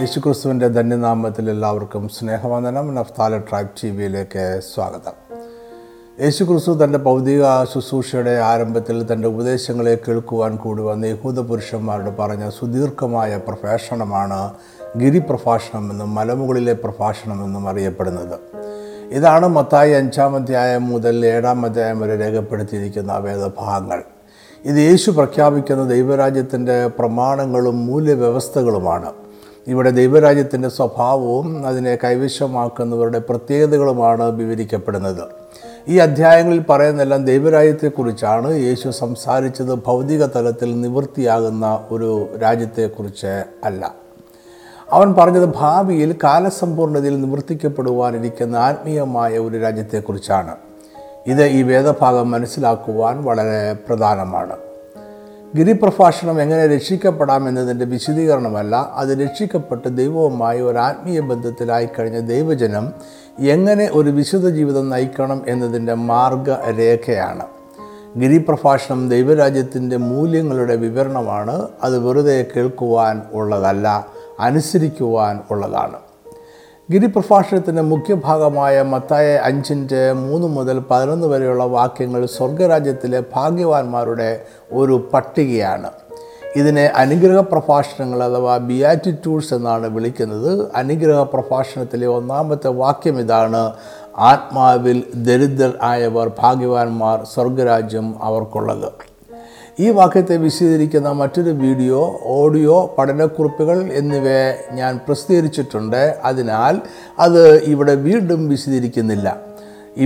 യേശുക്രിസ്തുവിൻ്റെ ധന്യനാമത്തിൽ എല്ലാവർക്കും സ്നേഹവന്ദനം. നഫ്താല ട്രാക്ക് ടി വിയിലേക്ക് സ്വാഗതം. യേശുക്രിസ്തു തൻ്റെ ഭൗതിക ശുശ്രൂഷയുടെ ആരംഭത്തിൽ തൻ്റെ ഉപദേശങ്ങളെ കേൾക്കുവാൻ കൂടി വന്ന യഹൂദ പുരുഷന്മാരോട് പറഞ്ഞ സുദീർഘമായ പ്രഭാഷണമാണ് ഗിരിപ്രഭാഷണമെന്നും മലമുകളിലെ പ്രഭാഷണമെന്നും അറിയപ്പെടുന്നത്. ഇതാണ് മത്തായി 5-ാം അധ്യായം മുതൽ 7-ാം അധ്യായം വരെ രേഖപ്പെടുത്തിയിരിക്കുന്ന വേദഭാഗങ്ങൾ. ഇത് യേശു പ്രഖ്യാപിക്കുന്ന ദൈവരാജ്യത്തിൻ്റെ പ്രമാണങ്ങളും മൂല്യവ്യവസ്ഥകളുമാണ്. ഇവിടെ ദൈവരാജ്യത്തിൻ്റെ സ്വഭാവവും അതിനെ കൈവശമാക്കുന്നവരുടെ പ്രത്യേകതകളുമാണ് വിവരിക്കപ്പെടുന്നത്. ഈ അധ്യായങ്ങളിൽ പറയുന്നെല്ലാം ദൈവരാജ്യത്തെക്കുറിച്ചാണ് യേശു സംസാരിച്ചത്, ഭൗതിക തലത്തിൽ നിവൃത്തിയാകുന്ന ഒരു രാജ്യത്തെക്കുറിച്ച് അല്ല. അവൻ പറഞ്ഞത് ഭാവിയിൽ കാലസമ്പൂർണ്ണതയിൽ നിവർത്തിക്കപ്പെടുവാനിരിക്കുന്ന ആത്മീയമായ ഒരു രാജ്യത്തെക്കുറിച്ചാണ്. ഇത് ഈ വേദഭാഗം മനസ്സിലാക്കുവാൻ വളരെ പ്രധാനമാണ്. ഗിരിപ്രഭാഷണം എങ്ങനെ രക്ഷിക്കപ്പെടാം എന്നതിൻ്റെ വിശദീകരണമല്ല, അത് രക്ഷിക്കപ്പെട്ട് ദൈവവുമായി ഒരു ആത്മീയ ബന്ധത്തിലായിക്കഴിഞ്ഞ ദൈവജനം എങ്ങനെ ഒരു വിശുദ്ധ ജീവിതം നയിക്കണം എന്നതിൻ്റെ മാർഗരേഖയാണ്. ഗിരിപ്രഭാഷണം ദൈവരാജ്യത്തിൻ്റെ മൂല്യങ്ങളുടെ വിവരണമാണ്. അത് വെറുതെ കേൾക്കുവാൻ ഉള്ളതല്ല, അനുസരിക്കുവാൻ ഉള്ളതാണ്. ഗിരിപ്രഭാഷണത്തിൻ്റെ മുഖ്യഭാഗമായ മത്തായി 5:3 മുതൽ 11 വരെയുള്ള വാക്യങ്ങൾ സ്വർഗരാജ്യത്തിലെ ഭാഗ്യവാന്മാരുടെ ഒരു പട്ടികയാണ്. ഇതിനെ അനുഗ്രഹ പ്രഭാഷണങ്ങൾ അഥവാ ബിയാറ്റിറ്റ്യൂഡ്സ് എന്നാണ് വിളിക്കുന്നത്. അനുഗ്രഹ പ്രഭാഷണത്തിലെ 1-മത്തെ വാക്യം ഇതാണ്: ആത്മാവിൽ ദരിദ്രർ ആയവർ ഭാഗ്യവാന്മാർ, സ്വർഗരാജ്യം അവർക്കുള്ളത്. ഈ വാക്യത്തെ വിശദീകരിക്കുന്ന മറ്റൊരു വീഡിയോ, ഓഡിയോ പഠനക്കുറിപ്പുകൾ എന്നിവ ഞാൻ പ്രസിദ്ധീകരിച്ചിട്ടുണ്ട്. അതിനാൽ അത് ഇവിടെ വീണ്ടും വിശദീകരിക്കുന്നില്ല.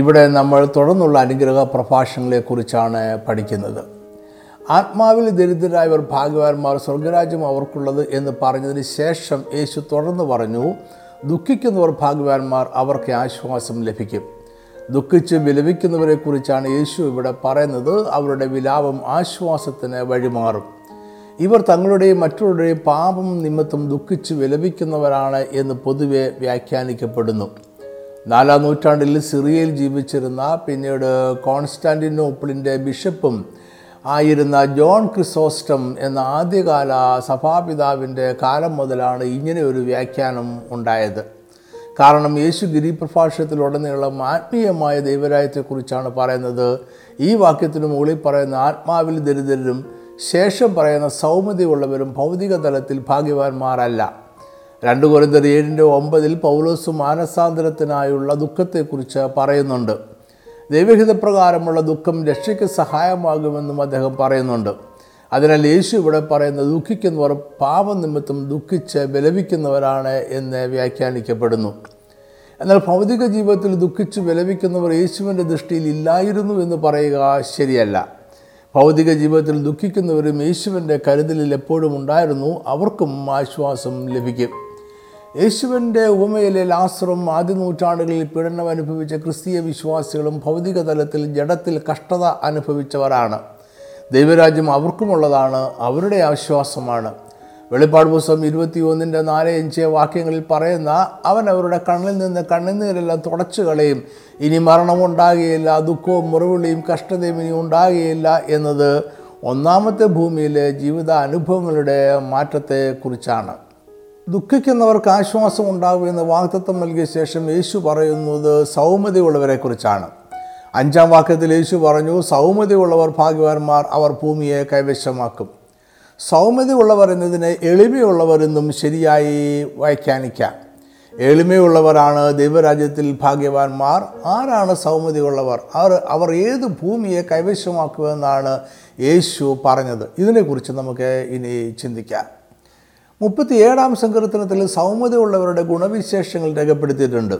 ഇവിടെ നമ്മൾ തുടർന്നുള്ള അനുഗ്രഹ പ്രഭാഷണങ്ങളെക്കുറിച്ചാണ് പഠിക്കുന്നത്. ആത്മാവിൽ ദരിദ്രരായവർ ഭാഗ്യവാന്മാർ, സ്വർഗരാജ്യം അവർക്കുള്ളത് എന്ന് പറഞ്ഞതിന് ശേഷം യേശു തുടർന്ന് പറഞ്ഞു: ദുഃഖിക്കുന്നവർ ഭാഗ്യവാന്മാർ, അവർക്ക് ആശ്വാസം ലഭിക്കും. ദുഃഖിച്ച് വിലപിക്കുന്നവരെക്കുറിച്ചാണ് യേശു ഇവിടെ പറയുന്നത്. അവരുടെ വിലാപം ആശ്വാസത്തിന് വഴിമാറും. ഇവർ തങ്ങളുടെയും മറ്റുള്ളവരുടെയും പാപം നിമിത്തം ദുഃഖിച്ച് വിലപിക്കുന്നവരാണ് എന്ന് പൊതുവെ വ്യാഖ്യാനിക്കപ്പെടുന്നു. 4-ാം നൂറ്റാണ്ടിൽ സിറിയയിൽ ജീവിച്ചിരുന്ന, പിന്നീട് കോൺസ്റ്റാന്റിനോപ്പിളിൻ്റെ ബിഷപ്പും ആയിരുന്ന ജോൺ ക്രിസോസ്റ്റം എന്ന ആദ്യകാല സഭാപിതാവിൻ്റെ കാലം മുതലാണ് ഇങ്ങനെ ഒരു വ്യാഖ്യാനം ഉണ്ടായത്. കാരണം യേശു ഗിരിപ്രഭാഷണത്തിലുടനീളം ആത്മീയമായ ദൈവരാജ്യത്തെക്കുറിച്ചാണ് പറയുന്നത്. ഈ വാക്യത്തിന് മുകളിൽ പറയുന്ന ആത്മാവിൽ ദരിദ്രരും ശേഷം പറയുന്ന സൗമ്യതയുള്ളവരും ഭൗതിക തലത്തിൽ ഭാഗ്യവാന്മാരല്ല. 2 കൊരിന്ത്യർ 7:9 പൗലോസ് മാനസാന്തരത്തിനായുള്ള ദുഃഖത്തെക്കുറിച്ച് പറയുന്നുണ്ട്. ദൈവഹിതപ്രകാരമുള്ള ദുഃഖം രക്ഷയ്ക്ക് സഹായമാകുമെന്നും അദ്ദേഹം പറയുന്നുണ്ട്. അതിനാൽ യേശു ഇവിടെ പറയുന്നത് ദുഃഖിക്കുന്നവർ പാപനിമിത്തം ദുഃഖിച്ച് വിലപിക്കുന്നവരാണ് എന്ന് വ്യാഖ്യാനിക്കപ്പെടുന്നു. എന്നാൽ ഭൗതിക ജീവിതത്തിൽ ദുഃഖിച്ച് വിലപിക്കുന്നവർ യേശുവിൻ്റെ ദൃഷ്ടിയിൽ ഇല്ലായിരുന്നു എന്ന് പറയുക ശരിയല്ല. ഭൗതിക ജീവിതത്തിൽ ദുഃഖിക്കുന്നവരും യേശുവിൻ്റെ കരുതലിൽ എപ്പോഴും ഉണ്ടായിരുന്നു. അവർക്കും ആശ്വാസം ലഭിക്കും. യേശുവിൻ്റെ ഉപമയിലെ ലാസറും 1-ാം നൂറ്റാണ്ടുകളിൽ പീഡനം അനുഭവിച്ച ക്രിസ്തീയ വിശ്വാസികളും ഭൗതിക തലത്തിൽ ജഡത്തിൽ കഷ്ടത അനുഭവിച്ചവരാണ്. ദൈവരാജ്യം അവർക്കുമുള്ളതാണ്, അവരുടെ ആശ്വാസമാണ്. വെളിപ്പാട് പുസ്തകം 21:4-5 വാക്യങ്ങളിൽ പറയുന്ന അവൻ അവരുടെ കണ്ണിൽ നിന്ന് കണ്ണുനീരെല്ലാം തുടച്ചു കളയും, ഇനി മരണമുണ്ടാകുകയില്ല, ദുഃഖവും മുറിവിളിയും കഷ്ടതയും ഇനി ഉണ്ടാകുകയില്ല എന്നത് 1-ാമത്തെ ഭൂമിയിലെ ജീവിത അനുഭവങ്ങളുടെ മാറ്റത്തെക്കുറിച്ചാണ്. ദുഃഖിക്കുന്നവർക്ക് ആശ്വാസം ഉണ്ടാകുമെന്ന് വാഗ്ദത്തം നൽകിയ ശേഷം യേശു പറയുന്നത് സൗമ്യതയുള്ളവരെക്കുറിച്ചാണ്. 5-ാം വാക്യത്തിൽ യേശു പറഞ്ഞു: സൗമ്യതയുള്ളവർ ഭാഗ്യവാന്മാർ, അവർ ഭൂമിയെ കൈവശമാക്കും. സൗമ്യതയുള്ളവർ എന്നതിനെ എളിമയുള്ളവർ എന്നും ശരിയായി വ്യാഖ്യാനിക്കാം. എളിമയുള്ളവരാണ് ദൈവരാജ്യത്തിൽ ഭാഗ്യവാന്മാർ. ആരാണ് സൗമ്യതയുള്ളവർ? അവർ ഏത് ഭൂമിയെ കൈവശമാക്കുമെന്നാണ് യേശു പറഞ്ഞത്. ഇതിനെക്കുറിച്ച് നമുക്ക് ഇനി ചിന്തിക്കാം. 37-ാം സങ്കീർത്തനത്തിൽ സൗമ്യതയുള്ളവരുടെ ഗുണവിശേഷങ്ങൾ രേഖപ്പെടുത്തിയിട്ടുണ്ട്.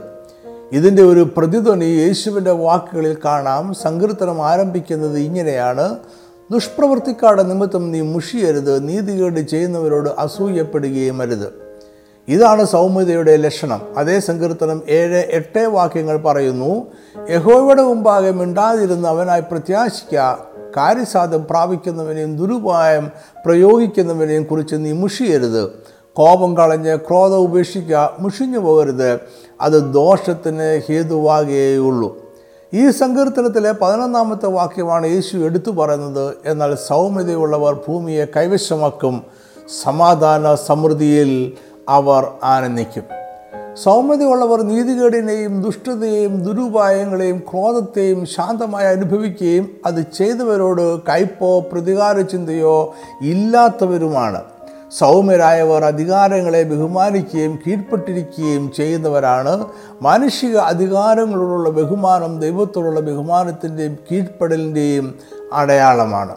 ഇതിൻ്റെ ഒരു പ്രതിധ്വനി യേശുവിൻ്റെ വാക്കുകളിൽ കാണാം. സങ്കീർത്തനം ആരംഭിക്കുന്നത് ഇങ്ങനെയാണ്: ദുഷ്പ്രവൃത്തിക്കാരുടെ നിമിത്തം നീ മുഷിയരുത്, നീതികേട് ചെയ്യുന്നവരോട് അസൂയപ്പെടുകയും അരുത്. ഇതാണ് സൗമ്യതയുടെ ലക്ഷണം. അതേ സങ്കീർത്തനം 7-8 വാക്യങ്ങൾ പറയുന്നു: യഹോവയുടെ മുമ്പാകെ മിണ്ടാതിരുന്ന് അവനായി പ്രത്യാശിക്കുക, കാര്യസാധ്യം പ്രാപിക്കുന്നവനെയും ദുരുപായം പ്രയോഗിക്കുന്നവനെയും കുറിച്ച് നീ മുഷിയരുത്. കോപം കളഞ്ഞ് ക്രോധം ഉപേക്ഷിക്കുക, മുഷിഞ്ഞു പോകരുത്, അത് ദോഷത്തിന് ഹേതുവാകുകയുള്ളൂ. ഈ സങ്കീർത്തനത്തിലെ 11-ാമത്തെ വാക്യമാണ് യേശു എടുത്തു പറയുന്നത്. എന്നാൽ സൗമ്യതയുള്ളവർ ഭൂമിയെ കൈവശമാക്കും, സമാധാന സമൃദ്ധിയിൽ അവർ ആനന്ദിക്കും. സൗമ്യതയുള്ളവർ നീതികേടിനെയും ദുഷ്ടതയെയും ദുരുപായങ്ങളെയും ക്രോധത്തെയും ശാന്തമായി അനുഭവിക്കുകയും അത് ചെയ്തവരോട് കയ്പോ പ്രതികാരചിന്തയോ ഇല്ലാത്തവരുമാണ്. സൗമ്യരായവർ അധികാരങ്ങളെ ബഹുമാനിക്കുകയും കീഴ്പ്പെട്ടിരിക്കുകയും ചെയ്യുന്നവരാണ്. മാനുഷിക അധികാരങ്ങളോടുള്ള ബഹുമാനം ദൈവത്തോടുള്ള ബഹുമാനത്തിൻ്റെയും കീഴ്പ്പെടലിൻ്റെയും അടയാളമാണ്.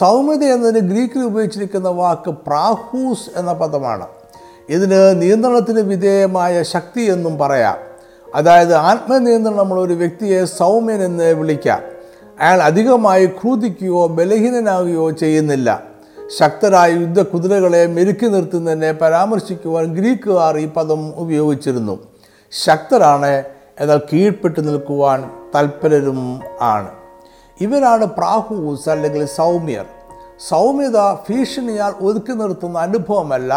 സൗമ്യത എന്നതിന് ഗ്രീക്കിൽ ഉപയോഗിച്ചിരിക്കുന്ന വാക്ക് പ്രാഹൂസ് എന്ന പദമാണ്. ഇതിന് നിയന്ത്രണത്തിന് വിധേയമായ ശക്തി എന്നും പറയാം. അതായത് ആത്മനിയന്ത്രണമുള്ള ഒരു വ്യക്തിയെ സൗമ്യനെന്ന് വിളിക്കാം. അയാൾ അധികമായി ക്രൂധിക്കുകയോ ബലഹീനനാകുകയോ ചെയ്യുന്നില്ല. ശക്തരായ യുദ്ധ കുതിരകളെ മെരുക്കി നിർത്തുന്നതിനെ പരാമർശിക്കുവാൻ ഗ്രീക്കുകാർ ഈ പദം ഉപയോഗിച്ചിരുന്നു. ശക്തരാണ്, എന്നാൽ കീഴ്പ്പെട്ട് നിൽക്കുവാൻ തൽപരരും ആണ്. ഇവരാണ് പ്രാഹൂസ് അല്ലെങ്കിൽ സൗമ്യർ. സൗമ്യത ഭീഷണിയാൽ ഒതുക്കി നിർത്തുന്ന അനുഭവമല്ല,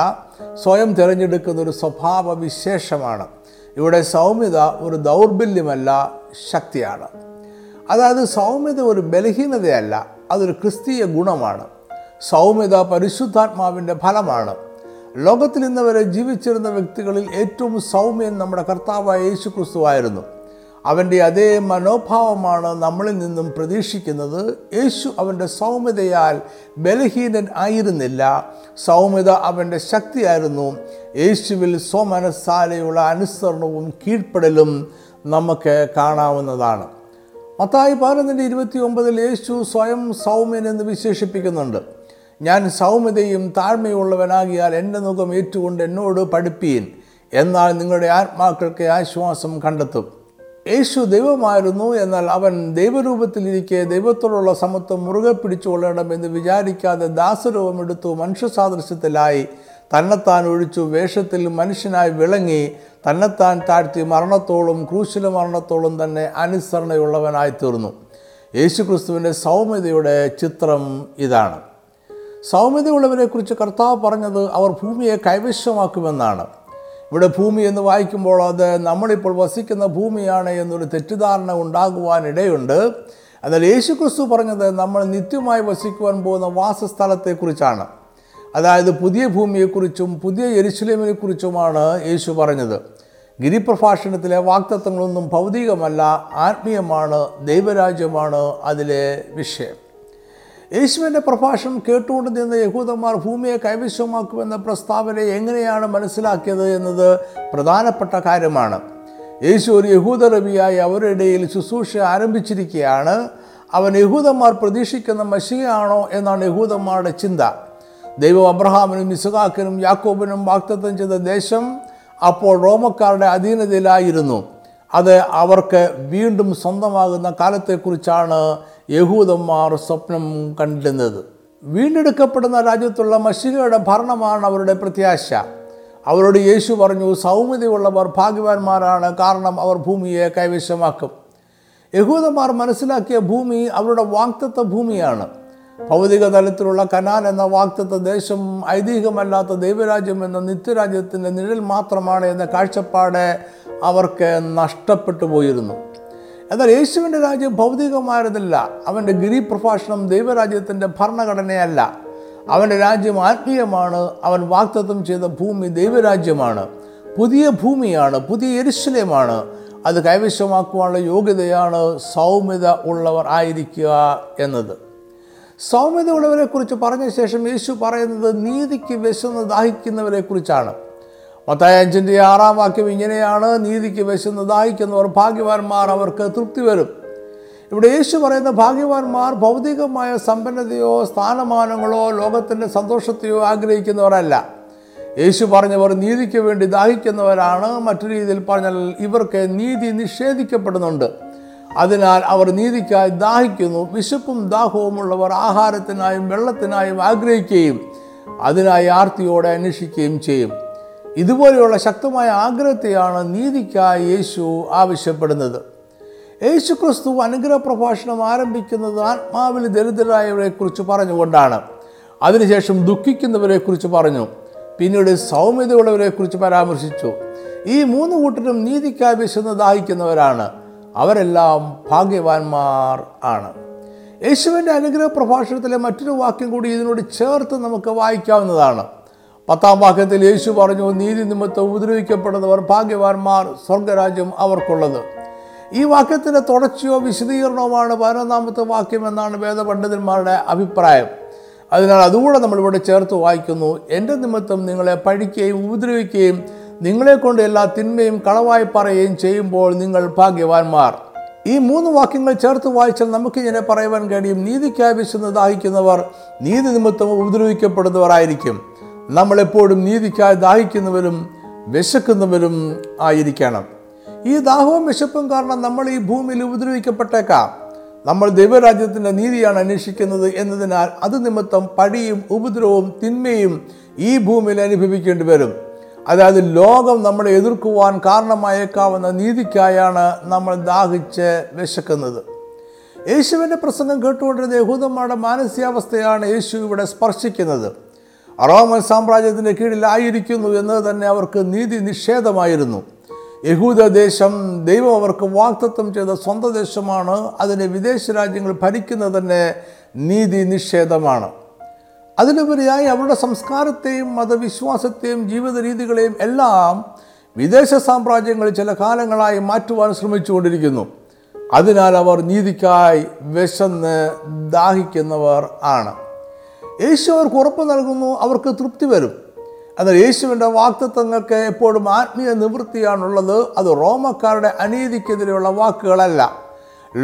സ്വയം തിരഞ്ഞെടുക്കുന്ന ഒരു സ്വഭാവ വിശേഷമാണ്. ഇവിടെ സൗമ്യത ഒരു ദൗർബല്യമല്ല, ശക്തിയാണ്. അതായത് സൗമ്യത ഒരു ബലഹീനതയല്ല, അതൊരു ക്രിസ്തീയ ഗുണമാണ്. സൗമ്യത പരിശുദ്ധാത്മാവിൻ്റെ ഫലമാണ്. ലോകത്തിൽ ഇന്ന് വരെ ജീവിച്ചിരുന്ന വ്യക്തികളിൽ ഏറ്റവും സൗമ്യൻ നമ്മുടെ കർത്താവായ യേശു ക്രിസ്തു ആയിരുന്നു. അവൻ്റെ അതേ മനോഭാവമാണ് നമ്മളിൽ നിന്നും പ്രതീക്ഷിക്കുന്നത്. യേശു അവൻ്റെ സൗമ്യതയാൽ ബലഹീനൻ ആയിരുന്നില്ല, സൗമ്യത അവൻ്റെ ശക്തിയായിരുന്നു. യേശുവിൽ സ്വമനസ്സാലെയുള്ള അനുസരണവും കീഴ്പ്പെടലും നമുക്ക് കാണാവുന്നതാണ്. മത്തായി 11:29 യേശു സ്വയം സൗമ്യൻ എന്ന് വിശേഷിപ്പിക്കുന്നുണ്ട്. ഞാൻ സൗമ്യതയും താഴ്മയുള്ളവനാകിയാൽ എൻ്റെ മുഖം ഏറ്റുകൊണ്ട് എന്നോട് പഠിപ്പീൻ, എന്നാൽ നിങ്ങളുടെ ആത്മാക്കൾക്ക് ആശ്വാസം കണ്ടെത്തും. യേശു ദൈവമായിരുന്നു, എന്നാൽ അവൻ ദൈവരൂപത്തിലിരിക്കെ ദൈവത്തോടുള്ള സമത്വം മുറുകെ പിടിച്ചുകൊള്ളണമെന്ന് വിചാരിക്കാതെ ദാസരൂപമെടുത്തു മനുഷ്യസാദൃശ്യത്തിലായി തന്നെത്താൻ ഒഴിച്ചു വേഷത്തിൽ മനുഷ്യനായി വിളങ്ങി തന്നെത്താൻ താഴ്ത്തി മരണത്തോളം ക്രൂശിലെ മരണത്തോളം തന്നെ അനുസരണയുള്ളവനായിത്തീർന്നു. യേശു ക്രിസ്തുവിൻ്റെ സൗമ്യതയുടെ ചിത്രം ഇതാണ്. സൗമ്യതയുള്ളവരെക്കുറിച്ച് കർത്താവ് പറഞ്ഞത് അവർ ഭൂമിയെ കൈവശമാക്കുമെന്നാണ്. ഇവിടെ ഭൂമി എന്ന് വായിക്കുമ്പോൾ അത് നമ്മളിപ്പോൾ വസിക്കുന്ന ഭൂമിയാണ് എന്നൊരു തെറ്റിദ്ധാരണ ഉണ്ടാകുവാനിടയുണ്ട്. എന്നാൽ യേശു ക്രിസ്തു പറഞ്ഞത് നമ്മൾ നിത്യമായി വസിക്കുവാൻ പോകുന്ന വാസസ്ഥലത്തെക്കുറിച്ചാണ്. അതായത് പുതിയ ഭൂമിയെക്കുറിച്ചും പുതിയ യെരുശലേമിനെക്കുറിച്ചുമാണ് യേശു പറഞ്ഞത്. ഗിരിപ്രഭാഷണത്തിലെ വാഗ്ദത്തങ്ങളൊന്നും ഭൗതികമല്ല, ആത്മീയമാണ്, ദൈവരാജ്യമാണ് അതിലെ വിഷയം. യേശുവിൻ്റെ പ്രഭാഷണം കേട്ടുകൊണ്ട് നിന്ന് യഹൂദന്മാർ ഭൂമിയെ കൈവശമാക്കുമെന്ന പ്രസ്താവന എങ്ങനെയാണ് മനസ്സിലാക്കിയത് എന്നത് പ്രധാനപ്പെട്ട കാര്യമാണ്. യേശു ഒരു യഹൂദ റബിയായി അവരുടെ ഇടയിൽ ശുശ്രൂഷ ആരംഭിച്ചിരിക്കുകയാണ്. അവൻ യഹൂദന്മാർ പ്രതീക്ഷിക്കുന്ന മശിഹയാണോ എന്നാണ് യഹൂദന്മാരുടെ ചിന്ത. ദൈവം അബ്രഹാമിനും ഇസ്ഹാക്കിനും യാക്കോബിനും വാഗ്ദത്തം ചെയ്ത ദേശം അപ്പോൾ റോമക്കാരുടെ അധീനതയിലായിരുന്നു. അത് അവർക്ക് വീണ്ടും സ്വന്തമാകുന്ന കാലത്തെക്കുറിച്ചാണ് യഹൂദന്മാർ സ്വപ്നം കണ്ടിരുന്നത്. വീണ്ടെടുക്കപ്പെടുന്ന രാജ്യത്തുള്ള മശിഹയുടെ ഭരണമാണ് അവരുടെ പ്രത്യാശ. അവരോട് യേശു പറഞ്ഞു, സൗമ്യതയുള്ളവർ ഭാഗ്യവാന്മാരാണ്, കാരണം അവർ ഭൂമിയെ കൈവശമാക്കും. യഹൂദന്മാർ മനസ്സിലാക്കിയ ഭൂമി അവരുടെ വാഗ്ദത്ത ഭൂമിയാണ്. ഭൗതിക തലത്തിലുള്ള കനാൻ എന്ന വാഗ്ദത്ത ദേശം ഐതിഹ്യമല്ലാത്ത ദൈവരാജ്യം എന്ന നിത്യരാജ്യത്തിൻ്റെ നിഴൽ മാത്രമാണ് എന്ന കാഴ്ചപ്പാട് അവർക്ക് നഷ്ടപ്പെട്ടു പോയിരുന്നു. എന്നാൽ യേശുവിൻ്റെ രാജ്യം ഭൗതികമായിരുന്നില്ല. അവൻ്റെ ഗിരിപ്രഭാഷണം ദൈവരാജ്യത്തിൻ്റെ ഭരണഘടനയല്ല. അവൻ്റെ രാജ്യം ആത്മീയമാണ്. അവൻ വാഗ്ദത്തം ചെയ്ത ഭൂമി ദൈവരാജ്യമാണ്, പുതിയ ഭൂമിയാണ്, പുതിയ യെരുശലേമാണ്. അത് കൈവശമാക്കുവാനുള്ള യോഗ്യതയാണ് സൗമ്യത ഉള്ളവർ ആയിരിക്കുക എന്നത്. സൗമ്യത ഉള്ളവരെക്കുറിച്ച് പറഞ്ഞ ശേഷം യേശു പറയുന്നത് നീതിക്ക് വിശന്ന് ദാഹിക്കുന്നവരെക്കുറിച്ചാണ്. മത്തായി 5:6 വാക്യം ഇങ്ങനെയാണ്, നീതിക്ക് വിശന്ന് ദാഹിക്കുന്നവർ ഭാഗ്യവാന്മാർ, അവർക്ക് തൃപ്തി വരും. ഇവിടെ യേശു പറയുന്ന ഭാഗ്യവാന്മാർ ഭൗതികമായ സമ്പന്നതയോ സ്ഥാനമാനങ്ങളോ ലോകത്തിൻ്റെ സന്തോഷത്തെയോ ആഗ്രഹിക്കുന്നവരല്ല. യേശു പറഞ്ഞവർ നീതിക്ക് വേണ്ടി ദാഹിക്കുന്നവരാണ്. മറ്റു രീതിയിൽ പറഞ്ഞാൽ ഇവർക്ക് നീതി നിഷേധിക്കപ്പെടുന്നുണ്ട്, അതിനാൽ അവർ നീതിക്കായി ദാഹിക്കുന്നു. വിശപ്പും ദാഹവുമുള്ളവർ ആഹാരത്തിനായും വെള്ളത്തിനായും ആഗ്രഹിക്കുകയും അതിനായി ആർത്തിയോടെ അന്വേഷിക്കുകയും ചെയ്യും. ഇതുപോലെയുള്ള ശക്തമായ ആഗ്രഹത്തെയാണ് നീതിക്കായി യേശു ആവശ്യപ്പെടുന്നത്. യേശു ക്രിസ്തു അനുഗ്രഹപ്രഭാഷണം ആരംഭിക്കുന്നത് ആത്മാവിൽ ദരിദ്രരായവരെക്കുറിച്ച് പറഞ്ഞുകൊണ്ടാണ്. അതിനുശേഷം ദുഃഖിക്കുന്നവരെക്കുറിച്ച് പറഞ്ഞു. പിന്നീട് സൗമ്യതയുള്ളവരെക്കുറിച്ച് പരാമർശിച്ചു. ഈ മൂന്ന് കൂട്ടരും നീതിക്കായി വിശന്ന് ദാഹിക്കുന്നവരാണ്. അവരെല്ലാം ഭാഗ്യവാന്മാർ ആണ്. യേശുവിൻ്റെ അനുഗ്രഹ പ്രഭാഷണത്തിലെ മറ്റൊരു വാക്യം കൂടി ഇതിനോട് ചേർത്ത് നമുക്ക് വായിക്കാവുന്നതാണ്. 10-ാം വാക്യത്തിൽ യേശു പറഞ്ഞു, നീതി നിമിത്തം ഉപദ്രവിക്കപ്പെടുന്നവർ ഭാഗ്യവാന്മാർ, സ്വർഗരാജ്യം അവർക്കുള്ളത്. ഈ വാക്യത്തിൻ്റെ തുടർച്ചയോ വിശദീകരണവുമാണ് 11-ാമത്തെ വാക്യം എന്നാണ് വേദപണ്ഡിതന്മാരുടെ അഭിപ്രായം. അതിനാൽ അതുകൂടെ നമ്മളിവിടെ ചേർത്ത് വായിക്കുന്നു, എൻ്റെ നിമിത്തം നിങ്ങളെ പഴിക്കുകയും ഉപദ്രവിക്കുകയും നിങ്ങളെക്കൊണ്ട് എല്ലാ തിന്മയും കളവായി പറയുകയും ചെയ്യുമ്പോൾ നിങ്ങൾ ഭാഗ്യവാന്മാർ. ഈ 3 വാക്യങ്ങൾ ചേർത്ത് വായിച്ചാൽ നമുക്കിങ്ങനെ പറയുവാൻ കഴിയും, നീതിക്കായി വിശന്ന് ദാഹിക്കുന്നവർ നീതി നിമിത്തം ഉപദ്രവിക്കപ്പെടുന്നവരായിരിക്കും. നമ്മളെപ്പോഴും നീതിക്കായി ദാഹിക്കുന്നവരും വിശക്കുന്നവരും ആയിരിക്കണം. ഈ ദാഹവും വിശപ്പും കാരണം നമ്മൾ ഈ ഭൂമിയിൽ ഉപദ്രവിക്കപ്പെട്ടേക്കാം. നമ്മൾ ദൈവരാജ്യത്തിൻ്റെ നീതിയാണ് അന്വേഷിക്കുന്നത് എന്നതിനാൽ അത് നിമിത്തം പഴിയും ഉപദ്രവവും തിന്മയും ഈ ഭൂമിയിൽ അനുഭവിക്കേണ്ടി വരും. അതായത് ലോകം നമ്മളെ എതിർക്കുവാൻ കാരണമായേക്കാവുന്ന നീതിക്കായാണ് നമ്മൾ ദാഹിച്ച് വിശക്കുന്നത്. യേശുവിൻ്റെ പ്രസംഗം കേട്ടുകൊണ്ടിരുന്ന യഹൂദന്മാരുടെ മാനസികാവസ്ഥയാണ് യേശു ഇവിടെ സ്പർശിക്കുന്നത്. റോമൻ സാമ്രാജ്യത്തിൻ്റെ കീഴിലായിരിക്കുന്നു എന്നത് തന്നെ അവർക്ക് നീതി നിഷേധമായിരുന്നു. യഹൂദദേശം ദൈവം അവർക്ക് വാഗ്ദത്തം ചെയ്ത സ്വന്തം ദേശമാണ്. അതിനെ വിദേശ രാജ്യങ്ങൾ ഭരിക്കുന്നത് തന്നെ നീതി നിഷേധമാണ്. അതിലുപരിയായി അവരുടെ സംസ്കാരത്തെയും മതവിശ്വാസത്തെയും ജീവിത രീതികളെയും എല്ലാം വിദേശ സാമ്രാജ്യങ്ങൾ ചില കാലങ്ങളായി മാറ്റുവാൻ ശ്രമിച്ചുകൊണ്ടിരിക്കുന്നു. അതിനാൽ അവർ നീതിക്കായി വിശന്ന് ദാഹിക്കുന്നവർ ആണ്. യേശു അവർക്ക് ഉറപ്പ് നൽകുന്നു, അവർക്ക് തൃപ്തി വരും. എന്നാൽ യേശുവിൻ്റെ വാഗ്ദത്തങ്ങൾക്ക് എപ്പോഴും ആത്മീയ നിവൃത്തിയാണുള്ളത്. അത് റോമക്കാരുടെ അനീതിക്കെതിരെയുള്ള വാക്കുകളല്ല,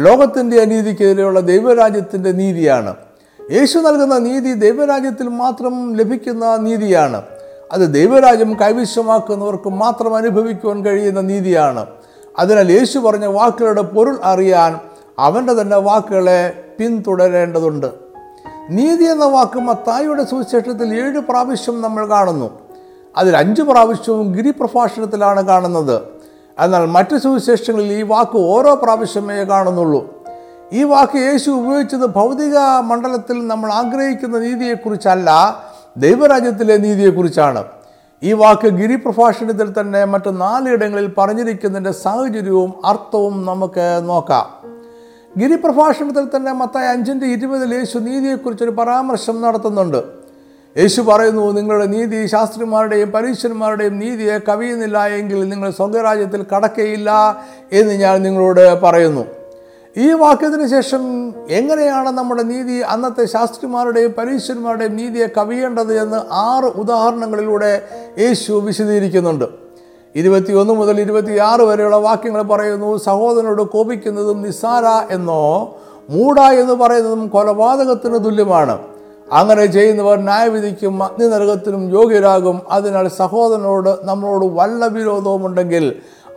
ലോകത്തിൻ്റെ അനീതിക്കെതിരെയുള്ള ദൈവരാജ്യത്തിൻ്റെ നീതിയാണ്. യേശു നൽകുന്ന നീതി ദൈവരാജ്യത്തിൽ മാത്രം ലഭിക്കുന്ന നീതിയാണ്. അത് ദൈവരാജ്യം കൈവശമാക്കുന്നവർക്ക് മാത്രം അനുഭവിക്കുവാൻ കഴിയുന്ന നീതിയാണ്. അതിനാൽ യേശു പറഞ്ഞ വാക്കുകളുടെ പൊരുൾ അറിയാൻ അവൻ്റെ തന്നെ വാക്കുകളെ പിന്തുടരേണ്ടതുണ്ട്. നീതി എന്ന വാക്ക് മത്തായിയുടെ സുവിശേഷത്തിൽ 7 പ്രാവശ്യം നമ്മൾ കാണുന്നു. അതിൽ 5 പ്രാവശ്യവും ഗിരിപ്രഭാഷണത്തിലാണ് കാണുന്നത്. എന്നാൽ മറ്റ് സുവിശേഷങ്ങളിൽ ഈ വാക്ക് ഓരോ പ്രാവശ്യമേ കാണുന്നുള്ളൂ. ഈ വാക്ക് യേശു ഉപയോഗിച്ചത് ഭൗതിക മണ്ഡലത്തിൽ നമ്മൾ ആഗ്രഹിക്കുന്ന നീതിയെക്കുറിച്ചല്ല, ദൈവരാജ്യത്തിലെ നീതിയെക്കുറിച്ചാണ്. ഈ വാക്ക് ഗിരിപ്രഭാഷണത്തിൽ തന്നെ മറ്റ് 4 ഇടങ്ങളിൽ പറഞ്ഞിരിക്കുന്നതിൻ്റെ സാഹചര്യവും അർത്ഥവും നമുക്ക് നോക്കാം. ഗിരിപ്രഭാഷണത്തിൽ തന്നെ മത്തായി 5:20 യേശു നീതിയെക്കുറിച്ചൊരു പരാമർശം നടത്തുന്നുണ്ട്. യേശു പറയുന്നു, നിങ്ങളുടെ നീതി ശാസ്ത്രിമാരുടെയും പരീശന്മാരുടെയും നീതിയെ കവിയുന്നില്ല എങ്കിൽ നിങ്ങൾ സ്വർഗരാജ്യത്തിൽ കടക്കയില്ല എന്ന് ഞാൻ നിങ്ങളോട് പറയുന്നു. ഈ വാക്യത്തിന് ശേഷം എങ്ങനെയാണ് നമ്മുടെ നീതി അന്നത്തെ ശാസ്ത്രിമാരുടെയും പരീശന്മാരുടെയും നീതിയെ കവിയേണ്ടത് എന്ന് 6 ഉദാഹരണങ്ങളിലൂടെ യേശു വിശദീകരിക്കുന്നുണ്ട്. 21 മുതൽ 26 വരെയുള്ള വാക്യങ്ങൾ പറയുന്നു, സഹോദരനോട് കോപിക്കുന്നതും നിസ്സാര എന്നോ മൂഢ എന്ന് പറയുന്നതും കൊലപാതകത്തിന് തുല്യമാണ്. അങ്ങനെ ചെയ്യുന്നവർ ന്യായവിധിക്കും അഗ്നിനരകത്തിനും യോഗ്യരാകും. അതിനാൽ സഹോദരനോട് നമ്മളോട് വല്ല വിരോധവും ഉണ്ടെങ്കിൽ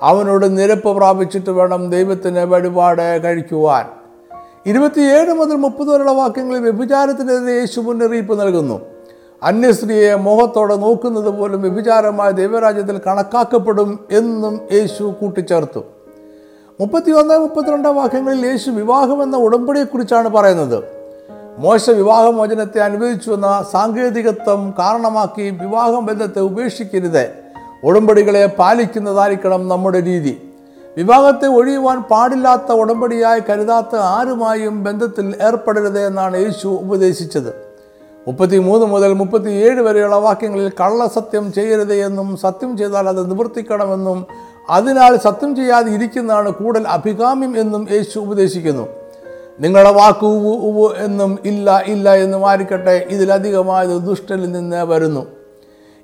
അവനോട് നിരപ്പ് പ്രാപിച്ചിട്ട് വേണം ദൈവത്തിന് വഴിപാട് കഴിക്കുവാൻ. 27 മുതൽ 30 വരെയുള്ള വാക്യങ്ങളിൽ വ്യഭിചാരത്തിനെതിരെ യേശു മുന്നറിയിപ്പ് നൽകുന്നു. അന്യസ്ത്രീയെ മോഹത്തോടെ നോക്കുന്നത് പോലും വ്യഭിചാരമായ ദൈവരാജ്യത്തിൽ കണക്കാക്കപ്പെടും എന്നും യേശു കൂട്ടിച്ചേർത്തു. 31-32 വാക്യങ്ങളിൽ യേശു വിവാഹമെന്ന ഉടമ്പടിയെക്കുറിച്ചാണ് പറയുന്നത്. മോശ വിവാഹമോചനത്തെ അനുവദിച്ചുവെന്ന സാങ്കേതികത്വം കാരണമാക്കി വിവാഹ ബന്ധത്തെ ഉപേക്ഷിക്കരുത്. ഉടമ്പടികളെ പാലിക്കുന്നതായിരിക്കണം നമ്മുടെ രീതി. വിവാഹത്തെ ഒഴിയുവാൻ പാടില്ലാത്ത ഉടമ്പടിയായി കരുതാത്ത ആരുമായും ബന്ധത്തിൽ ഏർപ്പെടരുത് എന്നാണ് യേശു ഉപദേശിച്ചത്. 33 മുതൽ 37 വരെയുള്ള വാക്യങ്ങളിൽ കള്ളസത്യം ചെയ്യരുത് എന്നും സത്യം ചെയ്താൽ അത് നിവർത്തിക്കണമെന്നും അതിനാൽ സത്യം ചെയ്യാതെ ഇരിക്കുന്നതാണ് കൂടുതൽ അഭികാമ്യം എന്നും യേശു ഉപദേശിക്കുന്നു. നിങ്ങളുടെ വാക്ക് ഉവ്വ് ഉവ്വ് എന്നും ഇല്ല ഇല്ല എന്നും ആയിരിക്കട്ടെ, ഇതിലധികമായത് ദുഷ്ടനിൽ നിന്ന് വരുന്നു.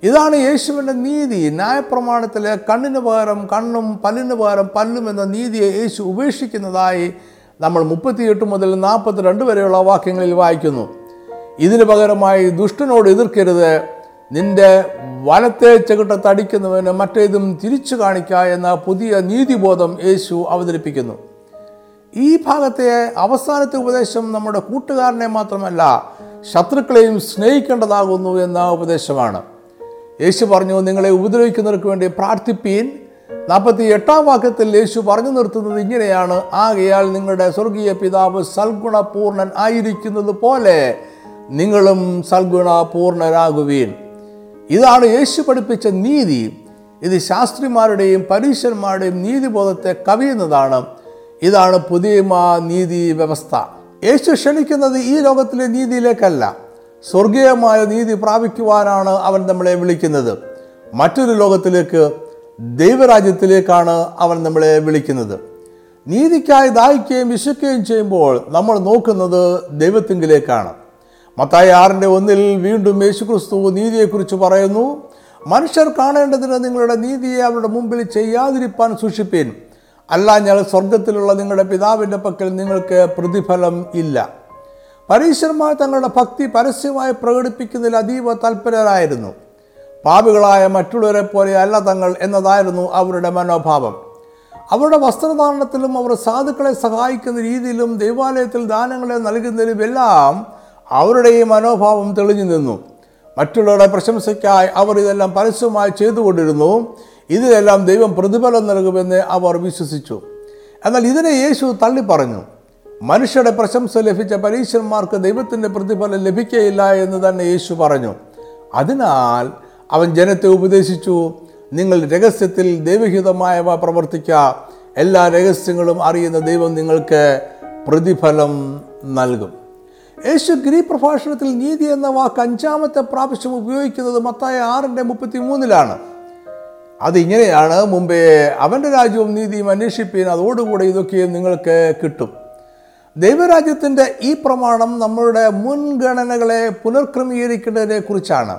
ഇതാണ് യേശുവിൻ്റെ നീതി. ന്യായപ്രമാണത്തിലെ കണ്ണിന് പകരം കണ്ണും പല്ലിന് പകരം പല്ലും എന്ന നീതിയെ യേശു ഉപേക്ഷിക്കുന്നതായി നമ്മൾ 38 മുതൽ 42 വരെയുള്ള വാക്യങ്ങളിൽ വായിക്കുന്നു. ഇതിന് പകരമായി ദുഷ്ടനോട് എതിർക്കരുത്, നിന്റെ വലത്തെ ചകിട്ടത്തടിക്കുന്നവന് മറ്റേതും തിരിച്ചു കാണിക്കുക എന്ന പുതിയ നീതിബോധം യേശു അവതരിപ്പിക്കുന്നു. ഈ ഭാഗത്തെ അവസാനത്തെ ഉപദേശം നമ്മുടെ കൂട്ടുകാരനെ മാത്രമല്ല ശത്രുക്കളെയും സ്നേഹിക്കേണ്ടതാകുന്നു എന്ന ഉപദേശമാണ്. യേശു പറഞ്ഞു, നിങ്ങളെ ഉപദ്രവിക്കുന്നവർക്ക് വേണ്ടി പ്രാർത്ഥിപ്പീൻ. 48-ാം വാക്യത്തിൽ യേശു പറഞ്ഞു നിർത്തുന്നത് ഇങ്ങനെയാണ്, ആകയാൽ നിങ്ങളുടെ സ്വർഗീയ പിതാവ് സൽഗുണപൂർണൻ ആയിരിക്കുന്നത് പോലെ നിങ്ങളും സൽഗുണപൂർണരാകുവീൻ. ഇതാണ് യേശു പഠിപ്പിച്ച നീതി. ഇത് ശാസ്ത്രിമാരുടെയും പരീശന്മാരുടെയും നീതിബോധത്തെ കവിയുന്നതാണ്. ഇതാണ് പുതിയ നീതി വ്യവസ്ഥ. യേശു ക്ഷണിക്കുന്നത് ഈ ലോകത്തിലെ നീതിയിലേക്കല്ല, സ്വർഗീയമായ നീതി പ്രാപിക്കുവാനാണ് അവൻ നമ്മളെ വിളിക്കുന്നത്. മറ്റൊരു ലോകത്തിലേക്ക്, ദൈവരാജ്യത്തിലേക്കാണ് അവൻ നമ്മളെ വിളിക്കുന്നത്. നീതിക്കായി ദാഹിക്കുകയും വിശക്കുകയും ചെയ്യുമ്പോൾ നമ്മൾ നോക്കുന്നത് ദൈവത്തിങ്കിലേക്കാണ്. മത്തായി 6:1 വീണ്ടും യേശുക്രിസ്തു നീതിയെക്കുറിച്ച് പറയുന്നു, മനുഷ്യർ കാണേണ്ടതിന് നിങ്ങളുടെ നീതിയെ അവരുടെ മുമ്പിൽ ചെയ്യാതിരിപ്പാൻ സൂക്ഷിപ്പീൻ, അല്ലാഞ്ഞാൽ സ്വർഗത്തിലുള്ള നിങ്ങളുടെ പിതാവിൻ്റെ പക്കൽ നിങ്ങൾക്ക് പ്രതിഫലം ഇല്ല. പരീശന്മാർ തങ്ങളുടെ ഭക്തി പരസ്യമായി പ്രകടിപ്പിക്കുന്നതിൽ അതീവ തൽപരരായിരുന്നു. പാപികളായ മറ്റുള്ളവരെ പോലെ അല്ല തങ്ങൾ എന്നതായിരുന്നു അവരുടെ മനോഭാവം. അവരുടെ വസ്ത്രധാരണത്തിലും അവർ സാധുക്കളെ സഹായിക്കുന്ന രീതിയിലും ദൈവാലയത്തിൽ ദാനങ്ങളെ നൽകുന്നതിലുമെല്ലാം അവരുടെ ഈ മനോഭാവം തെളിഞ്ഞു നിന്നു. മറ്റുള്ളവരുടെ പ്രശംസയ്ക്കായി അവർ ഇതെല്ലാം പരസ്യമായി ചെയ്തുകൊണ്ടിരുന്നു. ഇതിലെല്ലാം ദൈവം പ്രതിഫലം നൽകുമെന്ന് അവർ വിശ്വസിച്ചു. എന്നാൽ ഇതിനെ യേശു തള്ളിപ്പറഞ്ഞു. മനുഷ്യരുടെ പ്രശംസ ലഭിച്ച പരീശന്മാർക്ക് ദൈവത്തിൻ്റെ പ്രതിഫലം ലഭിക്കുകയില്ല എന്ന് തന്നെ യേശു പറഞ്ഞു. അതിനാൽ അവൻ ജനത്തെ ഉപദേശിച്ചു, നിങ്ങൾ രഹസ്യത്തിൽ ദൈവഹിതമായവ പ്രവർത്തിക്കുക, എല്ലാ രഹസ്യങ്ങളും അറിയുന്ന ദൈവം നിങ്ങൾക്ക് പ്രതിഫലം നൽകും. യേശു ഗ്രീക്ക് പ്രഭാഷണത്തിൽ നീതി എന്ന വാക്ക് 5-ാമത്തെ പ്രാവശ്യം ഉപയോഗിക്കുന്നത് മത്തായി 6:33. അതിങ്ങനെയാണ് മുമ്പേ അവൻ്റെ രാജ്യവും നീതിയും അന്വേഷിപ്പീൻ, അതോടുകൂടി ഇതൊക്കെയും നിങ്ങൾക്ക് കിട്ടും. ദൈവരാജ്യത്തിൻ്റെ ഈ പ്രമാണം നമ്മളുടെ മുൻഗണനകളെ പുനർക്രമീകരിക്കേണ്ടതിനെ കുറിച്ചാണ്.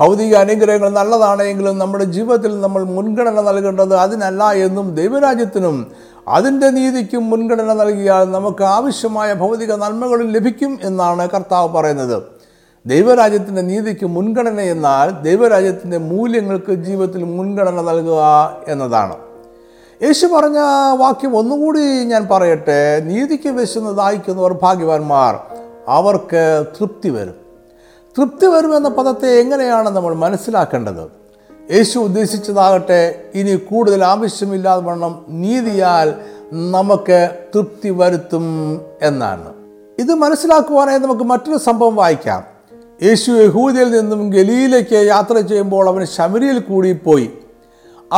ഭൗതിക അനുഗ്രഹങ്ങൾ നല്ലതാണെങ്കിലും നമ്മുടെ ജീവിതത്തിൽ നമ്മൾ മുൻഗണന നൽകേണ്ടത് അതിനല്ല എന്നും ദൈവരാജ്യത്തിനും അതിൻ്റെ നീതിക്കും മുൻഗണന നൽകിയാൽ നമുക്ക് ആവശ്യമായ ഭൗതിക നന്മകളും ലഭിക്കും എന്നാണ് കർത്താവ് പറയുന്നത്. ദൈവരാജ്യത്തിൻ്റെ നീതിക്ക് മുൻഗണന എന്നാൽ ദൈവരാജ്യത്തിൻ്റെ മൂല്യങ്ങൾക്ക് ജീവിതത്തിൽ മുൻഗണന നൽകുക എന്നതാണ്. യേശു പറഞ്ഞ വാക്യം ഒന്നുകൂടി ഞാൻ പറയട്ടെ, നീതിക്ക് വിശന്ന് ദാഹിക്കുന്നവർ ഭാഗ്യവാന്മാർ, അവർക്ക് തൃപ്തി വരും. തൃപ്തി വരുമെന്ന പദത്തെ എങ്ങനെയാണ് നമ്മൾ മനസ്സിലാക്കേണ്ടത്? യേശു ഉദ്ദേശിച്ചതാകട്ടെ, ഇനി കൂടുതൽ ആവശ്യമില്ലാതെ വണ്ണം നീതിയാൽ നമുക്ക് തൃപ്തി വരുത്തും എന്നാണ്. ഇത് മനസ്സിലാക്കുവാനായി നമുക്ക് മറ്റൊരു സംഭവം വായിക്കാം. യേശു യഹൂദയിൽ നിന്നും ഗലീലയ്ക്ക് യാത്ര ചെയ്യുമ്പോൾ അവൻ ശമരിയിൽ കൂടി പോയി.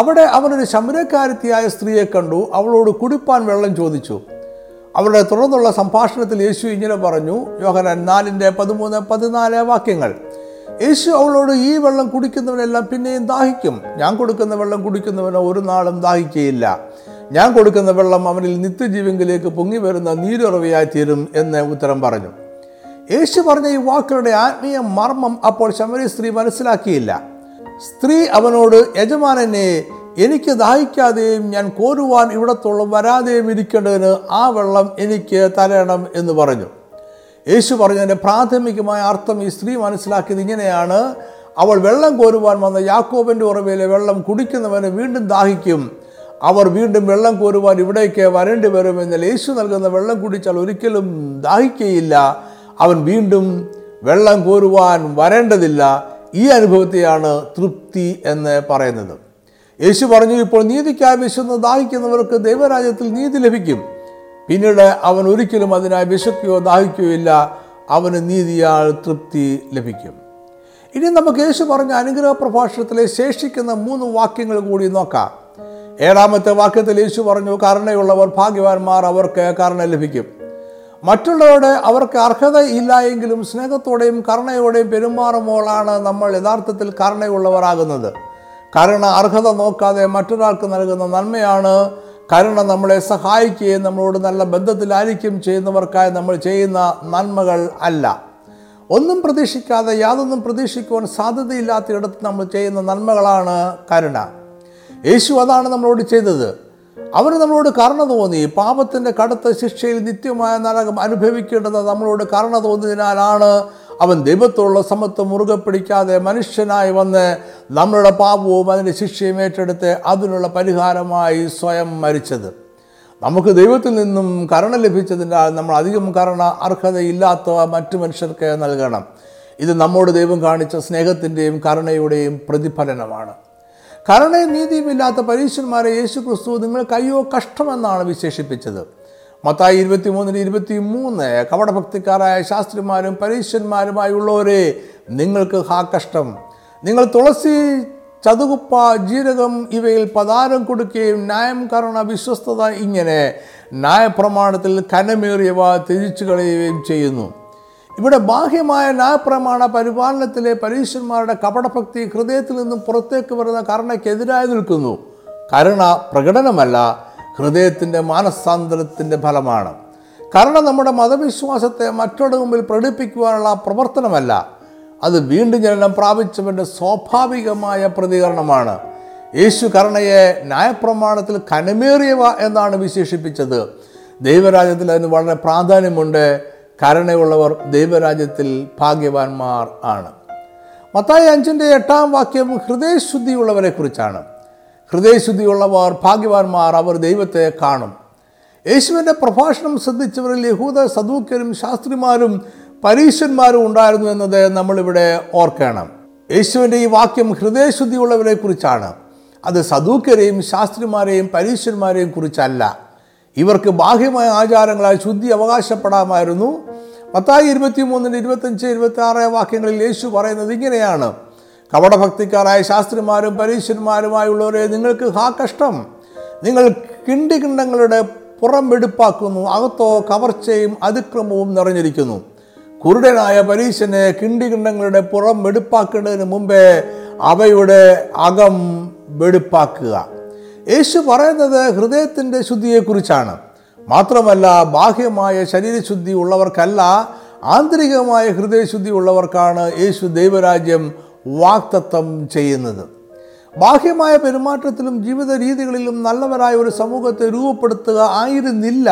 അവിടെ അവനൊരു ശമരക്കാരത്തിയായ സ്ത്രീയെ കണ്ടു. അവളോട് കുടിപ്പാൻ വെള്ളം ചോദിച്ചു. അവളുടെ തുടർന്നുള്ള സംഭാഷണത്തിൽ യേശു ഇങ്ങനെ പറഞ്ഞു, യോഹന്നാൻ 4:13-14 വാക്യങ്ങൾ. യേശു അവളോട്, ഈ വെള്ളം കുടിക്കുന്നവനെല്ലാം പിന്നെയും ദാഹിക്കും. ഞാൻ കൊടുക്കുന്ന വെള്ളം കുടിക്കുന്നവന് ഒരു നാളും ദാഹിക്കുകയില്ല. ഞാൻ കൊടുക്കുന്ന വെള്ളം അവനിൽ നിത്യജീവങ്കിലേക്ക് പൊങ്ങി വരുന്ന നീരുറവയായി തീരും എന്ന് ഉത്തരം പറഞ്ഞു. യേശു പറഞ്ഞ ഈ വാക്കുകളുടെ ആത്മീയ മർമ്മം അപ്പോൾ ശമര്യ സ്ത്രീ മനസ്സിലാക്കിയില്ല. സ്ത്രീ അവനോട്, യജമാനനെ, എനിക്ക് ദാഹിക്കാതെയും ഞാൻ കോരുവാൻ ഇവിടത്തോളം വരാതെയും ഇരിക്കേണ്ടതിന് ആ വെള്ളം എനിക്ക് തരണം എന്ന് പറഞ്ഞു. യേശു പറഞ്ഞതിൻ്റെ പ്രാഥമികമായ അർത്ഥം ഈ സ്ത്രീ മനസ്സിലാക്കിയത് ഇങ്ങനെയാണ്: അവൾ വെള്ളം കോരുവാൻ വന്ന യാക്കോബിൻ്റെ ഉറവയിലെ വെള്ളം കുടിക്കുന്നവന് വീണ്ടും ദാഹിക്കും. അവർ വീണ്ടും വെള്ളം കോരുവാൻ ഇവിടേക്ക് വരേണ്ടി വരും. എന്നാൽ യേശു നൽകുന്ന വെള്ളം കുടിച്ചാൽ ഒരിക്കലും ദാഹിക്കുകയില്ല. അവൻ വീണ്ടും വെള്ളം കോരുവാൻ വരേണ്ടതില്ല. ഈ അനുഭവത്തെയാണ് തൃപ്തി എന്ന് പറയുന്നത്. യേശു പറഞ്ഞു, ഇപ്പോൾ നീതിക്കായി വിശന്ന് ദാഹിക്കുന്നവർക്ക് ദൈവരാജ്യത്തിൽ നീതി ലഭിക്കും. പിന്നീട് അവൻ ഒരിക്കലും അതിനായി വിശക്കുകയോ ദാഹിക്കുകയോ ഇല്ല. അവന് നീതിയാൽ തൃപ്തി ലഭിക്കും. ഇനി നമുക്ക് യേശു പറഞ്ഞ അനുഗ്രഹ പ്രഭാഷണത്തിലെ ശേഷിക്കുന്ന 3 വാക്യങ്ങൾ കൂടി നോക്കാം. 7-ാമത്തെ വാക്യത്തിൽ യേശു പറഞ്ഞു, കരുണയുള്ളവർ ഭാഗ്യവാന്മാർ, അവർക്ക് കരുണ ലഭിക്കും. മറ്റുള്ളവരോട് അവർക്ക് അർഹത ഇല്ല എങ്കിലും സ്നേഹത്തോടെയും കരുണയോടെയും പെരുമാറുമ്പോഴാണ് നമ്മൾ യഥാർത്ഥത്തിൽ കരുണയുള്ളവരാകുന്നത്. കരുണ അർഹത നോക്കാതെ മറ്റൊരാൾക്ക് നൽകുന്ന നന്മയാണ്. കരുണ നമ്മളെ സഹായിക്കുകയും നമ്മളോട് നല്ല ബന്ധത്തിലായിരിക്കും ചെയ്യുന്നവർക്കായി നമ്മൾ ചെയ്യുന്ന നന്മകൾ അല്ല. ഒന്നും പ്രതീക്ഷിക്കാതെ, യാതൊന്നും പ്രതീക്ഷിക്കുവാൻ സാധ്യതയില്ലാത്തയിടത്ത് നമ്മൾ ചെയ്യുന്ന നന്മകളാണ് കരുണ. യേശു അതാണ് നമ്മളോട് ചെയ്തത്. അവർ നമ്മളോട് കരുണ തോന്നി. പാപത്തിൻ്റെ കടുത്ത ശിക്ഷയിൽ നിത്യമായ നരകം അനുഭവിക്കേണ്ടത് നമ്മളോട് കരുണ തോന്നിയതിനാലാണ് അവൻ ദൈവത്തോടുള്ള സമത്വം മുറുകെ പിടിക്കാതെ മനുഷ്യനായി വന്ന് നമ്മളുടെ പാപവും അതിൻ്റെ ശിക്ഷയും ഏറ്റെടുത്ത് അതിനുള്ള പരിഹാരമായി സ്വയം മരിച്ചത്. നമുക്ക് ദൈവത്തിൽ നിന്നും കരുണ ലഭിച്ചതിനാൽ നമ്മൾ അധികം കരുണ അർഹതയില്ലാത്ത മറ്റു മനുഷ്യർക്ക് നൽകണം. ഇത് നമ്മോട് ദൈവം കാണിച്ച സ്നേഹത്തിൻ്റെയും കരുണയുടെയും പ്രതിഫലനമാണ്. കരുണയും നീതിയുമില്ലാത്ത പരീശന്മാരെ യേശുക്രിസ്തു നിങ്ങൾക്ക് അയ്യോ കഷ്ടമെന്നാണ് വിശേഷിപ്പിച്ചത്. മത്തായി 23:23 കപടഭക്തിക്കാരായ ശാസ്ത്രിമാരും പരീശന്മാരുമായുള്ളവരെ, നിങ്ങൾക്ക് ഹാ കഷ്ടം. നിങ്ങൾ തുളസി, ചതുകുപ്പ, ജീരകം ഇവയിൽ പതാരം കൊടുക്കുകയും ന്യായം, കരുണ, വിശ്വസ്തത ഇങ്ങനെ ന്യായപ്രമാണത്തിൽ കനമേറിയവ ത്യജിച്ചു കളയുകയും ചെയ്യുന്നു. ഇവിടെ ബാഹ്യമായ ന്യായപ്രമാണ പരിപാലനത്തിലെ പരീശന്മാരുടെ കപടഭക്തി ഹൃദയത്തിൽ നിന്നും പുറത്തേക്ക് വരുന്ന കരുണയ്ക്കെതിരായി നിൽക്കുന്നു. കരുണ പ്രകടനമല്ല, ഹൃദയത്തിൻ്റെ മാനസാന്തരത്തിൻ്റെ ഫലമാണ്. കരുണ നമ്മുടെ മതവിശ്വാസത്തെ മറ്റുള്ള മുമ്പിൽ പ്രകടിപ്പിക്കുവാനുള്ള പ്രവർത്തനമല്ല, അത് വീണ്ടും ജനനം പ്രാപിച്ചവൻ്റെ സ്വാഭാവികമായ പ്രതികരണമാണ്. യേശു കരുണയെ ന്യായപ്രമാണത്തിൽ കനമേറിയവ എന്നാണ് വിശേഷിപ്പിച്ചത്. ദൈവരാജ്യത്തിൽ അതിന് വളരെ പ്രാധാന്യമുണ്ട്. കരുണയുള്ളവർ ദൈവരാജ്യത്തിൽ ഭാഗ്യവാന്മാർ ആണ്. മത്തായി 5:8 ഹൃദയശുദ്ധിയുള്ളവരെ കുറിച്ചാണ്. ഹൃദയശുദ്ധിയുള്ളവർ ഭാഗ്യവാന്മാർ, അവർ ദൈവത്തെ കാണും. യേശുവിൻ്റെ പ്രഭാഷണം ശ്രദ്ധിച്ചവരിൽ യഹൂദ സദൂക്യരും ശാസ്ത്രിമാരും പരീശന്മാരും ഉണ്ടായിരുന്നു എന്നത് നമ്മളിവിടെ ഓർക്കണം. യേശുവിൻ്റെ ഈ വാക്യം ഹൃദയശുദ്ധിയുള്ളവരെ കുറിച്ചാണ്. അത് സദൂക്യരെയും ശാസ്ത്രിമാരെയും പരീശന്മാരെയും കുറിച്ചല്ല. ഇവർക്ക് ബാഹ്യമായ ആചാരങ്ങളാൽ ശുദ്ധി അവകാശപ്പെടാമായിരുന്നു. മത്തായി 23:25-26 യേശു പറയുന്നത് ഇങ്ങനെയാണ്: കപടഭക്തിക്കാരായ ശാസ്ത്രിമാരും പരീശന്മാരുമായുള്ളവരെ, നിങ്ങൾക്ക് ഹാ കഷ്ടം! നിങ്ങൾ കിണ്ടികിണ്ടങ്ങളുടെ പുറം വെടുപ്പാക്കുന്നു, അകത്തോ കവർച്ചയും അതിക്രമവും നിറഞ്ഞിരിക്കുന്നു. കുരുടനായ പരീശനെ കിണ്ടികിണ്ടങ്ങളുടെ പുറം വെടുപ്പാക്കുന്നതിന് മുമ്പേ അവയുടെ അകം വെടുപ്പാക്കുക. യേശു പറയുന്നത് ഹൃദയത്തിൻ്റെ ശുദ്ധിയെക്കുറിച്ചാണ്. മാത്രമല്ല, ബാഹ്യമായ ശരീരശുദ്ധി ഉള്ളവർക്കല്ല, ആന്തരികമായ ഹൃദയശുദ്ധി ഉള്ളവർക്കാണ് യേശു ദൈവരാജ്യം വാഗ്ദത്തം ചെയ്യുന്നത്. ബാഹ്യമായ പെരുമാറ്റത്തിലും ജീവിത രീതികളിലും നല്ലവരായ ഒരു സമൂഹത്തെ രൂപപ്പെടുത്തുക ആയിരുന്നില്ല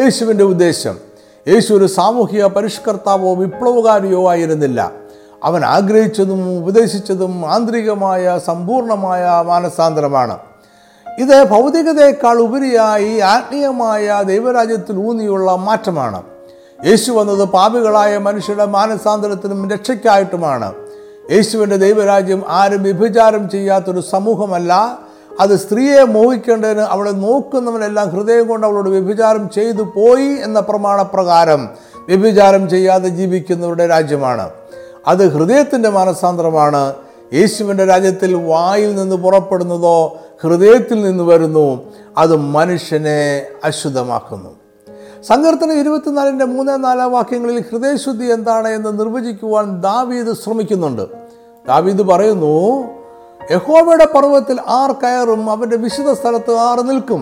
യേശുവിൻ്റെ ഉദ്ദേശം. യേശു ഒരു സാമൂഹിക പരിഷ്കർത്താവോ വിപ്ലവകാരിയോ ആയിരുന്നില്ല. അവൻ ആഗ്രഹിച്ചതും ഉപദേശിച്ചതും ആന്തരികമായ സമ്പൂർണമായ മാനസാന്തരമാണ്. ഇത് ഭൗതികതയേക്കാൾ ഉപരിയായി ആത്മീയമായ ദൈവരാജ്യത്തിൽ ഊന്നിയുള്ള മാറ്റമാണ്. യേശു വന്നത് പാപികളായ മനുഷ്യരുടെ മാനസാന്തരത്തിനും രക്ഷയ്ക്കായിട്ടുമാണ്. യേശുവിൻ്റെ ദൈവരാജ്യം ആരും വ്യഭിചാരം ചെയ്യാത്തൊരു സമൂഹമല്ല. അത് സ്ത്രീയെ മോഹിക്കേണ്ടതിന് അവളെ നോക്കുന്നവനെല്ലാം ഹൃദയം കൊണ്ട് അവളോട് വ്യഭിചാരം ചെയ്തു പോയി എന്ന പ്രമാണപ്രകാരം വ്യഭിചാരം ചെയ്യാതെ ജീവിക്കുന്നവരുടെ രാജ്യമാണ്. അത് ഹൃദയത്തിൻ്റെ മാനസാന്തരമാണ്. യേശുവിൻ്റെ രാജ്യത്തിൽ വായിൽ നിന്ന് പുറപ്പെടുന്നതോ ഹൃദയത്തിൽ നിന്ന് വരുന്നു. അത് മനുഷ്യനെ അശുദ്ധമാക്കുന്നു. സങ്കീർത്തനം 24:3-4 ഹൃദയശുദ്ധി എന്താണ് എന്ന് നിർവചിക്കുവാൻ ദാവീദ് ശ്രമിക്കുന്നുണ്ട്. ദാവീദ് പറയുന്നു: യഹോവയുടെ പർവ്വതത്തിൽ ആർ കയറും? അവൻ്റെ വിശുദ്ധ സ്ഥലത്ത് ആർ നിൽക്കും?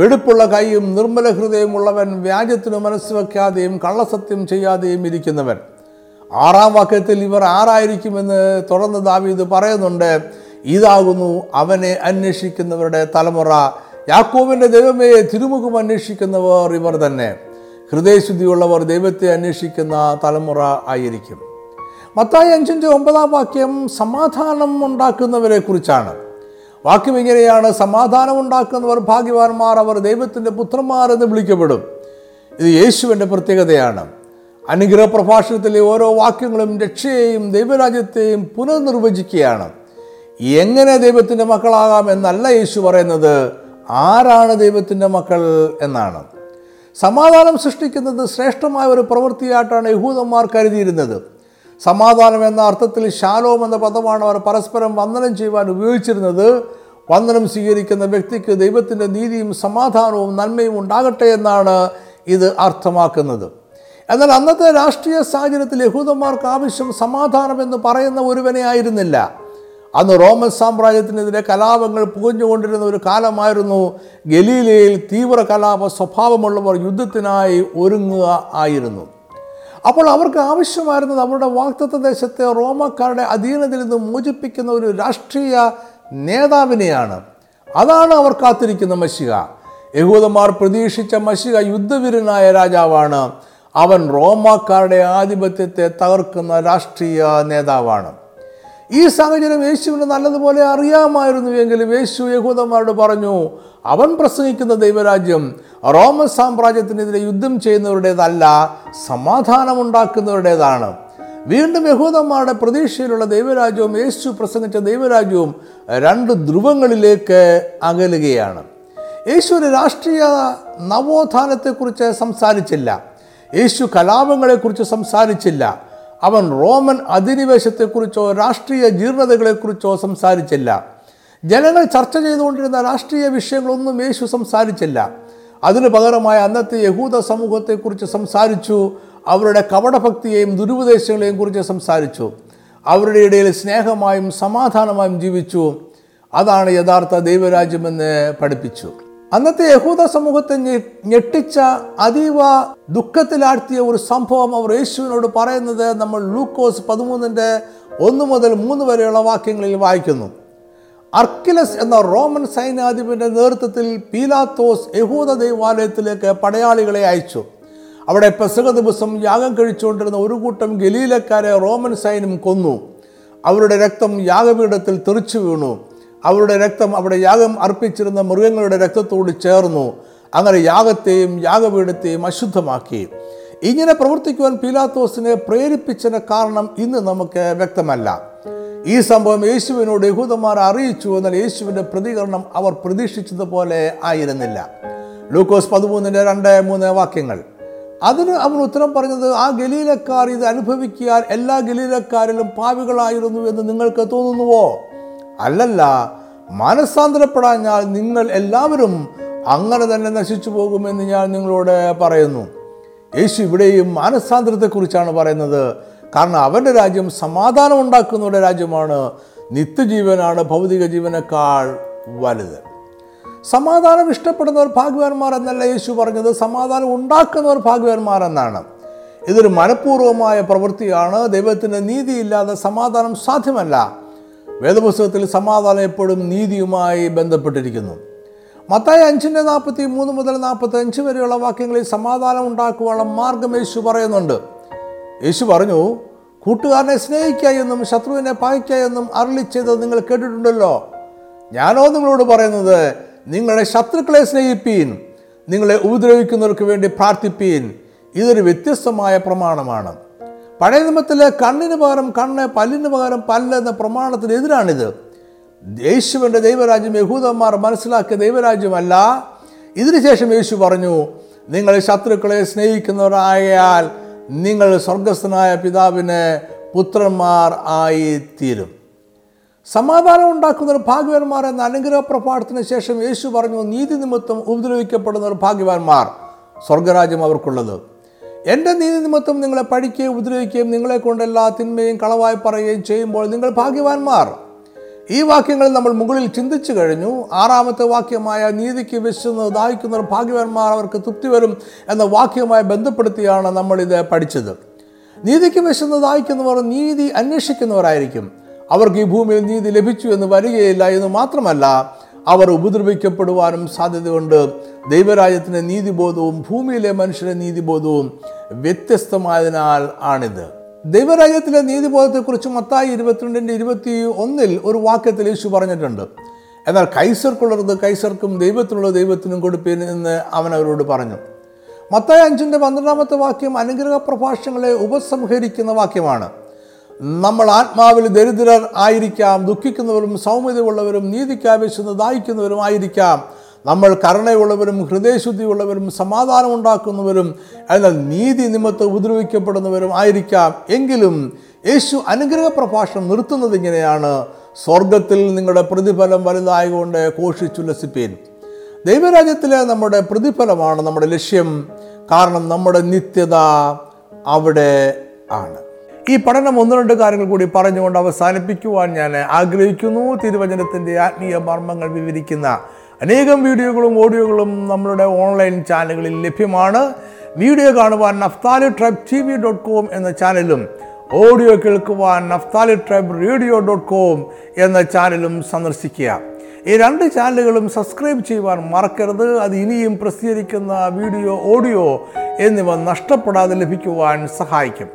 വെടുപ്പുള്ള കൈയും നിർമ്മല ഹൃദയമുള്ളവൻ, വ്യാജത്തിനു മനസ്സ് വയ്ക്കാതെയും കള്ളസത്യം ചെയ്യാതെയും ഇരിക്കുന്നവൻ. 6-ാം വാക്യത്തിൽ ഇവർ ആരായിരിക്കുമെന്ന് തുടർന്ന് ദാവീദ് പറയുന്നുണ്ട്: ഇതാകുന്നു അവനെ അന്വേഷിക്കുന്നവരുടെ തലമുറ, യാക്കോബിൻ്റെ ദൈവമേ തിരുമുഖം അന്വേഷിക്കുന്നവർ ഇവർ തന്നെ. ഹൃദയശുദ്ധിയുള്ളവർ ദൈവത്തെ അന്വേഷിക്കുന്ന തലമുറ ആയിരിക്കും. മത്തായി 5:9 സമാധാനം ഉണ്ടാക്കുന്നവരെ കുറിച്ചാണ്. വാക്യം ഇങ്ങനെയാണ്: സമാധാനം ഉണ്ടാക്കുന്നവർ ഭാഗ്യവാന്മാർ, അവർ ദൈവത്തിൻ്റെ പുത്രന്മാർ എന്ന് വിളിക്കപ്പെടും. ഇത് യേശുവിൻ്റെ പ്രത്യേകതയാണ്. അനുഗ്രഹ പ്രഭാഷണത്തിലെ ഓരോ വാക്യങ്ങളും രക്ഷയെയും ദൈവരാജ്യത്തെയും പുനർനിർവചിക്കുകയാണ്. എങ്ങനെ ദൈവത്തിൻ്റെ മക്കളാകാം എന്നല്ല യേശു പറയുന്നത്, ആരാണ് ദൈവത്തിൻ്റെ മക്കൾ എന്നാണ്. സമാധാനം സൃഷ്ടിക്കുന്നത് ശ്രേഷ്ഠമായ ഒരു പ്രവൃത്തിയായിട്ടാണ് യഹൂദന്മാർ കരുതിയിരുന്നത്. സമാധാനം എന്ന അർത്ഥത്തിൽ ശാലോം എന്ന പദമാണ് അവർ പരസ്പരം വന്ദനം ചെയ്യുവാൻ ഉപയോഗിച്ചിരുന്നത്. വന്ദനം സ്വീകരിക്കുന്ന വ്യക്തിക്ക് ദൈവത്തിൻ്റെ നീതിയും സമാധാനവും നന്മയും ഉണ്ടാകട്ടെ എന്നാണ് ഇത് അർത്ഥമാക്കുന്നത്. എന്നാൽ അന്നത്തെ രാഷ്ട്രീയ സാഹചര്യത്തിൽ യഹൂദന്മാർക്ക് ആവശ്യം സമാധാനമെന്ന് പറയുന്ന ഒരുവനെ ആയിരുന്നില്ല. അന്ന് റോമൻ സാമ്രാജ്യത്തിനെതിരെ കലാപങ്ങൾ പുകഞ്ഞുകൊണ്ടിരുന്ന ഒരു കാലമായിരുന്നു. ഗലീലയിൽ തീവ്ര കലാപ സ്വഭാവമുള്ളവർ യുദ്ധത്തിനായി ഒരുങ്ങുക ആയിരുന്നു. അപ്പോൾ അവർക്ക് ആവശ്യമായിരുന്നത് അവരുടെ വാഗ്ദത്ത ദേശത്തെ റോമക്കാരുടെ അധീനതയിൽ നിന്ന് മോചിപ്പിക്കുന്ന ഒരു രാഷ്ട്രീയ നേതാവിനെയാണ്. അതാണ് അവർ കാത്തിരിക്കുന്ന മശിഹ. യഹൂദന്മാർ പ്രതീക്ഷിച്ച മശിഹ യുദ്ധവീരനായ രാജാവാണ്. അവൻ റോമാക്കാരുടെ ആധിപത്യത്തെ തകർക്കുന്ന രാഷ്ട്രീയ നേതാവാണ്. ഈ സാഹചര്യം യേശുവിന് നല്ലതുപോലെ അറിയാമായിരുന്നുവെങ്കിലും യേശു യഹൂദന്മാരോട് പറഞ്ഞു, അവൻ പ്രസംഗിക്കുന്ന ദൈവരാജ്യം റോമൻ സാമ്രാജ്യത്തിനെതിരെ യുദ്ധം ചെയ്യുന്നവരുടേതല്ല, സമാധാനമുണ്ടാക്കുന്നവരുടേതാണ്. വീണ്ടും യഹൂദന്മാരുടെ പ്രതീക്ഷയിലുള്ള ദൈവരാജ്യവും യേശു പ്രസംഗിച്ച ദൈവരാജ്യവും രണ്ട് ധ്രുവങ്ങളിലേക്ക് അകലുകയാണ്. യേശു ഒരു രാഷ്ട്രീയ നവോത്ഥാനത്തെക്കുറിച്ച് സംസാരിച്ചില്ല. യേശു കലാപങ്ങളെക്കുറിച്ച് സംസാരിച്ചില്ല. അവൻ റോമൻ അധിനിവേശത്തെക്കുറിച്ചോ രാഷ്ട്രീയ ജീർണതകളെക്കുറിച്ചോ സംസാരിച്ചില്ല. ജനങ്ങൾ ചർച്ച ചെയ്തുകൊണ്ടിരുന്ന രാഷ്ട്രീയ വിഷയങ്ങളൊന്നും യേശു സംസാരിച്ചില്ല. അതിന് പകരമായ അന്നത്തെ യഹൂദ സമൂഹത്തെക്കുറിച്ച് സംസാരിച്ചു. അവരുടെ കപടഭക്തിയെയും ദുരുപദേശങ്ങളെയും കുറിച്ച് സംസാരിച്ചു. അവരുടെ ഇടയിൽ സ്നേഹമായും സമാധാനമായും ജീവിച്ചു. അതാണ് യഥാർത്ഥ ദൈവരാജ്യമെന്ന് പഠിപ്പിച്ചു. അന്നത്തെ യഹൂദ സമൂഹത്തെ ഞെട്ടിച്ച, അതീവ ദുഃഖത്തിലാഴ്ത്തിയ ഒരു സംഭവം അവർ യേശുവിനോട് പറയുന്നത് നമ്മൾ ലൂക്കോസ് 13:1-3 വരെയുള്ള വാക്യങ്ങളിൽ വായിക്കുന്നു. അർക്കിലസ് എന്ന റോമൻ സൈന്യാധിപന്റെ നേതൃത്വത്തിൽ പീലാത്തോസ് യഹൂദ ദൈവാലയത്തിലേക്ക് പടയാളികളെ അയച്ചു. അവിടെ പെസഹ ദിവസം യാഗം കഴിച്ചുകൊണ്ടിരുന്ന ഒരു കൂട്ടം ഗലീലക്കാരെ റോമൻ സൈന്യം കൊന്നു. അവരുടെ രക്തം യാഗപീഠത്തിൽ തെറിച്ചു വീണു. അവരുടെ രക്തം അവിടെ യാഗം അർപ്പിച്ചിരുന്ന മൃഗങ്ങളുടെ രക്തത്തോട് ചേർന്നു. അങ്ങനെ യാഗത്തെയും യാഗപീഠത്തെയും അശുദ്ധമാക്കി. ഇങ്ങനെ പ്രവർത്തിക്കുവാൻ പീലാത്തോസിനെ പ്രേരിപ്പിച്ചതിന് കാരണം ഇന്ന് നമുക്ക് വ്യക്തമല്ല. ഈ സംഭവം യേശുവിനോട് യഹൂദന്മാർ അറിയിച്ചു. എന്നാൽ യേശുവിൻ്റെ പ്രതികരണം അവർ പ്രതീക്ഷിച്ചതുപോലെ ആയിരുന്നില്ല. ലൂക്കോസ് 13:2-3 വാക്യങ്ങൾ. അതിന് അവൻ ഉത്തരം പറഞ്ഞത്, ആ ഗലീലക്കാർ ഇത് അനുഭവിക്കാൻ എല്ലാ ഗലീലക്കാരിലും പാപികളായിരുന്നു എന്ന് നിങ്ങൾക്ക് തോന്നുന്നുവോ? അല്ലല്ല, മനസ്സാന്തരപ്പെടാൻ ഞാൻ നിങ്ങൾ എല്ലാവരും അങ്ങനെ തന്നെ നശിച്ചു പോകുമെന്ന് ഞാൻ നിങ്ങളോട് പറയുന്നു. യേശു ഇവിടെയും മാനസാന്തരത്തെക്കുറിച്ചാണ് പറയുന്നത്. കാരണം അവൻ്റെ രാജ്യം സമാധാനം ഉണ്ടാക്കുന്നവരുടെ രാജ്യമാണ്. നിത്യജീവനാണ് ഭൗതിക ജീവനേക്കാൾ വലുത്. സമാധാനം ഇഷ്ടപ്പെടുന്നവർ ഭാഗ്യവാന്മാർ എന്നല്ല യേശു പറഞ്ഞത്, സമാധാനം ഉണ്ടാക്കുന്നവർ ഭാഗ്യവാന്മാർ എന്നാണ്. ഇതൊരു മനഃപൂർവമായ പ്രവൃത്തിയാണ്. ദൈവത്തിൻ്റെ നീതിയില്ലാതെ സമാധാനം സാധ്യമല്ല. വേദപുസ്തകത്തിൽ സമാധാനം എപ്പോഴും നീതിയുമായി ബന്ധപ്പെട്ടിരിക്കുന്നു. മത്തായി 5:43-45 വരെയുള്ള വാക്യങ്ങളിൽ സമാധാനം ഉണ്ടാക്കുവാനുള്ള മാർഗം യേശു പറയുന്നുണ്ട്. യേശു പറഞ്ഞു, കൂട്ടുകാരനെ സ്നേഹിക്കുക എന്നും ശത്രുവിനെ പകയ്ക്കുക എന്നും അരുളി ചെയ്തത് നിങ്ങൾ കേട്ടിട്ടുണ്ടല്ലോ. ഞാനോ നിങ്ങളോട് പറയുന്നത്, നിങ്ങളുടെ ശത്രുക്കളെ സ്നേഹിപ്പീൻ, നിങ്ങളെ ഉപദ്രവിക്കുന്നവർക്ക് വേണ്ടി പ്രാർത്ഥിപ്പീൻ. ഇതൊരു വ്യത്യസ്തമായ പ്രമാണമാണ്. പഴയ നിയമത്തിലെ കണ്ണിന് പകരം കണ്ണ്, പല്ലിന് പകരം പല്ല് എന്ന പ്രമാണത്തിനെതിരാണിത്. യേശുവിൻ്റെ ദൈവരാജ്യം യഹൂദന്മാർ മനസ്സിലാക്കിയ ദൈവരാജ്യമല്ല. ഇതിനുശേഷം യേശു പറഞ്ഞു, നിങ്ങൾ ശത്രുക്കളെ സ്നേഹിക്കുന്നവരായാൽ നിങ്ങൾ സ്വർഗസ്ഥനായ പിതാവിന് പുത്രന്മാർ ആയിത്തീരും. സമാധാനം ഉണ്ടാക്കുന്നവർ ഭാഗ്യവാന്മാർ എന്ന അനുഗ്രഹ പ്രഭാഷണത്തിന് ശേഷം യേശു പറഞ്ഞു, നീതി നിമിത്തം ഉപദ്രവിക്കപ്പെടുന്നവർ ഭാഗ്യവാന്മാർ, സ്വർഗരാജ്യം അവർക്കുള്ളത്. എൻ്റെ നീതി നിമിത്തം നിങ്ങളെ പഴിക്കുകയും ഉപദ്രവിക്കുകയും നിങ്ങളെ കൊണ്ട് എല്ലാ തിന്മയും കളവായി പറയുകയും ചെയ്യുമ്പോൾ നിങ്ങൾ ഭാഗ്യവാന്മാർ. ഈ വാക്യങ്ങൾ നമ്മൾ മുകളിൽ ചിന്തിച്ചു കഴിഞ്ഞു. 6ാമത്തെ വാക്യമായ നീതിക്ക് വിശന്ന് ദാഹിക്കുന്നവർ ഭാഗ്യവാന്മാർ, അവർക്ക് തൃപ്തി വരും എന്ന വാക്യവുമായി ബന്ധപ്പെടുത്തിയാണ് നമ്മളിത് പഠിച്ചത്. നീതിക്ക് വിശന്ന് ദാഹിക്കുന്നവർ നീതി അന്വേഷിക്കുന്നവരായിരിക്കും. അവർക്ക് ഈ ഭൂമിയിൽ നീതി ലഭിച്ചു എന്ന് വരികയില്ല. എന്ന് മാത്രമല്ല, അവർ ഉപദ്രവിക്കപ്പെടുവാനും സാധ്യതയുണ്ട്. ദൈവരാജ്യത്തിൻ്റെ നീതിബോധവും ഭൂമിയിലെ മനുഷ്യരുടെ നീതിബോധവും വ്യത്യസ്തമായതിനാൽ ആണിത്. ദൈവരാജ്യത്തിലെ നീതിബോധത്തെക്കുറിച്ച് മത്തായി 22:21 ഒരു വാക്യത്തിൽ യേശു പറഞ്ഞിട്ടുണ്ട്. എന്നാൽ കൈസർക്കുള്ളത് കൈസർക്കും ദൈവത്തിനുള്ളത് ദൈവത്തിനും കൊടുപ്പീൻ എന്ന് അവനവരോട് പറഞ്ഞു. മത്തായി 5:12 വാക്യം അനുഗ്രഹ പ്രഭാഷണങ്ങളെ ഉപസംഹരിക്കുന്ന വാക്യമാണ്. നമ്മൾ ആത്മാവിൽ ദരിദ്രർ ആയിരിക്കാം, ദുഃഖിക്കുന്നവരും സൗമ്യതയുള്ളവരും നീതിക്കാവശ്യം ദാഹിക്കുന്നവരും ആയിരിക്കാം. നമ്മൾ കരുണയുള്ളവരും ഹൃദയശുദ്ധിയുള്ളവരും സമാധാനം ഉണ്ടാക്കുന്നവരും എന്നാൽ നീതി നിമിത്തം ഉപദ്രവിക്കപ്പെടുന്നവരും ആയിരിക്കാം. എങ്കിലും യേശു അനുഗ്രഹ പ്രഭാഷണം നിർത്തുന്നത് ഇങ്ങനെയാണ്, സ്വർഗത്തിൽ നിങ്ങളുടെ പ്രതിഫലം വലുതായതുകൊണ്ട് ഘോഷിച്ചുല്ലസിപ്പീൻ. ദൈവരാജ്യത്തിലെ നമ്മുടെ പ്രതിഫലമാണ് നമ്മുടെ ലക്ഷ്യം. കാരണം നമ്മുടെ നിത്യത അവിടെ ആണ്. ഈ പഠനം 1-2 കാര്യങ്ങൾ കൂടി പറഞ്ഞുകൊണ്ട് അവസാനിപ്പിക്കുവാൻ ഞാൻ ആഗ്രഹിക്കുന്നു. തിരുവചനത്തിൻ്റെ ആത്മീയ മർമ്മങ്ങൾ വിവരിക്കുന്ന അനേകം വീഡിയോകളും ഓഡിയോകളും നമ്മളുടെ ഓൺലൈൻ ചാനലുകളിൽ ലഭ്യമാണ്. വീഡിയോ കാണുവാൻ naphtalitribe.tv.com എന്ന ചാനലും ഓഡിയോ കേൾക്കുവാൻ naphtalitribe.radio.com എന്ന ചാനലും സന്ദർശിക്കുക. ഈ 2 ചാനലുകളും സബ്സ്ക്രൈബ് ചെയ്യുവാൻ മറക്കരുത്. അത് ഇനിയും പ്രസിദ്ധീകരിക്കുന്ന വീഡിയോ, ഓഡിയോ എന്നിവ നഷ്ടപ്പെടാതെ ലഭിക്കുവാൻ സഹായിക്കും.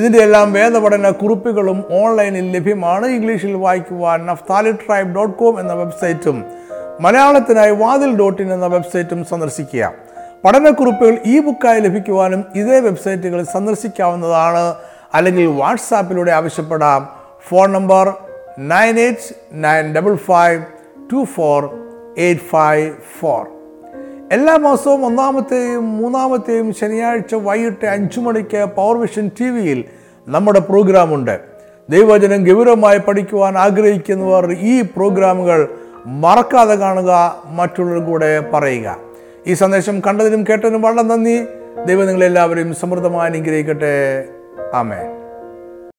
ഇതിൻ്റെ എല്ലാം വേദപഠന കുറിപ്പുകളും ഓൺലൈനിൽ ലഭ്യമാണ്. ഇംഗ്ലീഷിൽ വായിക്കുവാൻ naphtalitribe.com എന്ന വെബ്സൈറ്റും മലയാളത്തിനായി vaadil.in എന്ന വെബ്സൈറ്റും സന്ദർശിക്കുക. പഠനക്കുറിപ്പുകൾ ഇ ബുക്കായി ലഭിക്കുവാനും ഇതേ വെബ്സൈറ്റുകൾ സന്ദർശിക്കാവുന്നതാണ്. അല്ലെങ്കിൽ വാട്സാപ്പിലൂടെ ആവശ്യപ്പെടാം. Phone number 9895524854. എല്ലാ മാസവും 1ാമത്തെയും 3ാമത്തെയും ശനിയാഴ്ച വൈകിട്ട് 5 മണിക്ക് പവർ വിഷൻ ടി വിയിൽ നമ്മുടെ പ്രോഗ്രാമുണ്ട്. ദൈവവചനം ഗൗരവമായി പഠിക്കുവാൻ ആഗ്രഹിക്കുന്നവർ ഈ പ്രോഗ്രാമുകൾ മറക്കാതെ കാണുക, മറ്റുള്ളവർ കൂടെ പറയുക. ഈ സന്ദേശം കണ്ടതിനും കേട്ടതിനും വളരെ നന്ദി. ദൈവം നിങ്ങളെല്ലാവരെയും സമൃദ്ധമായി അനുഗ്രഹിക്കട്ടെ. ആമേൻ.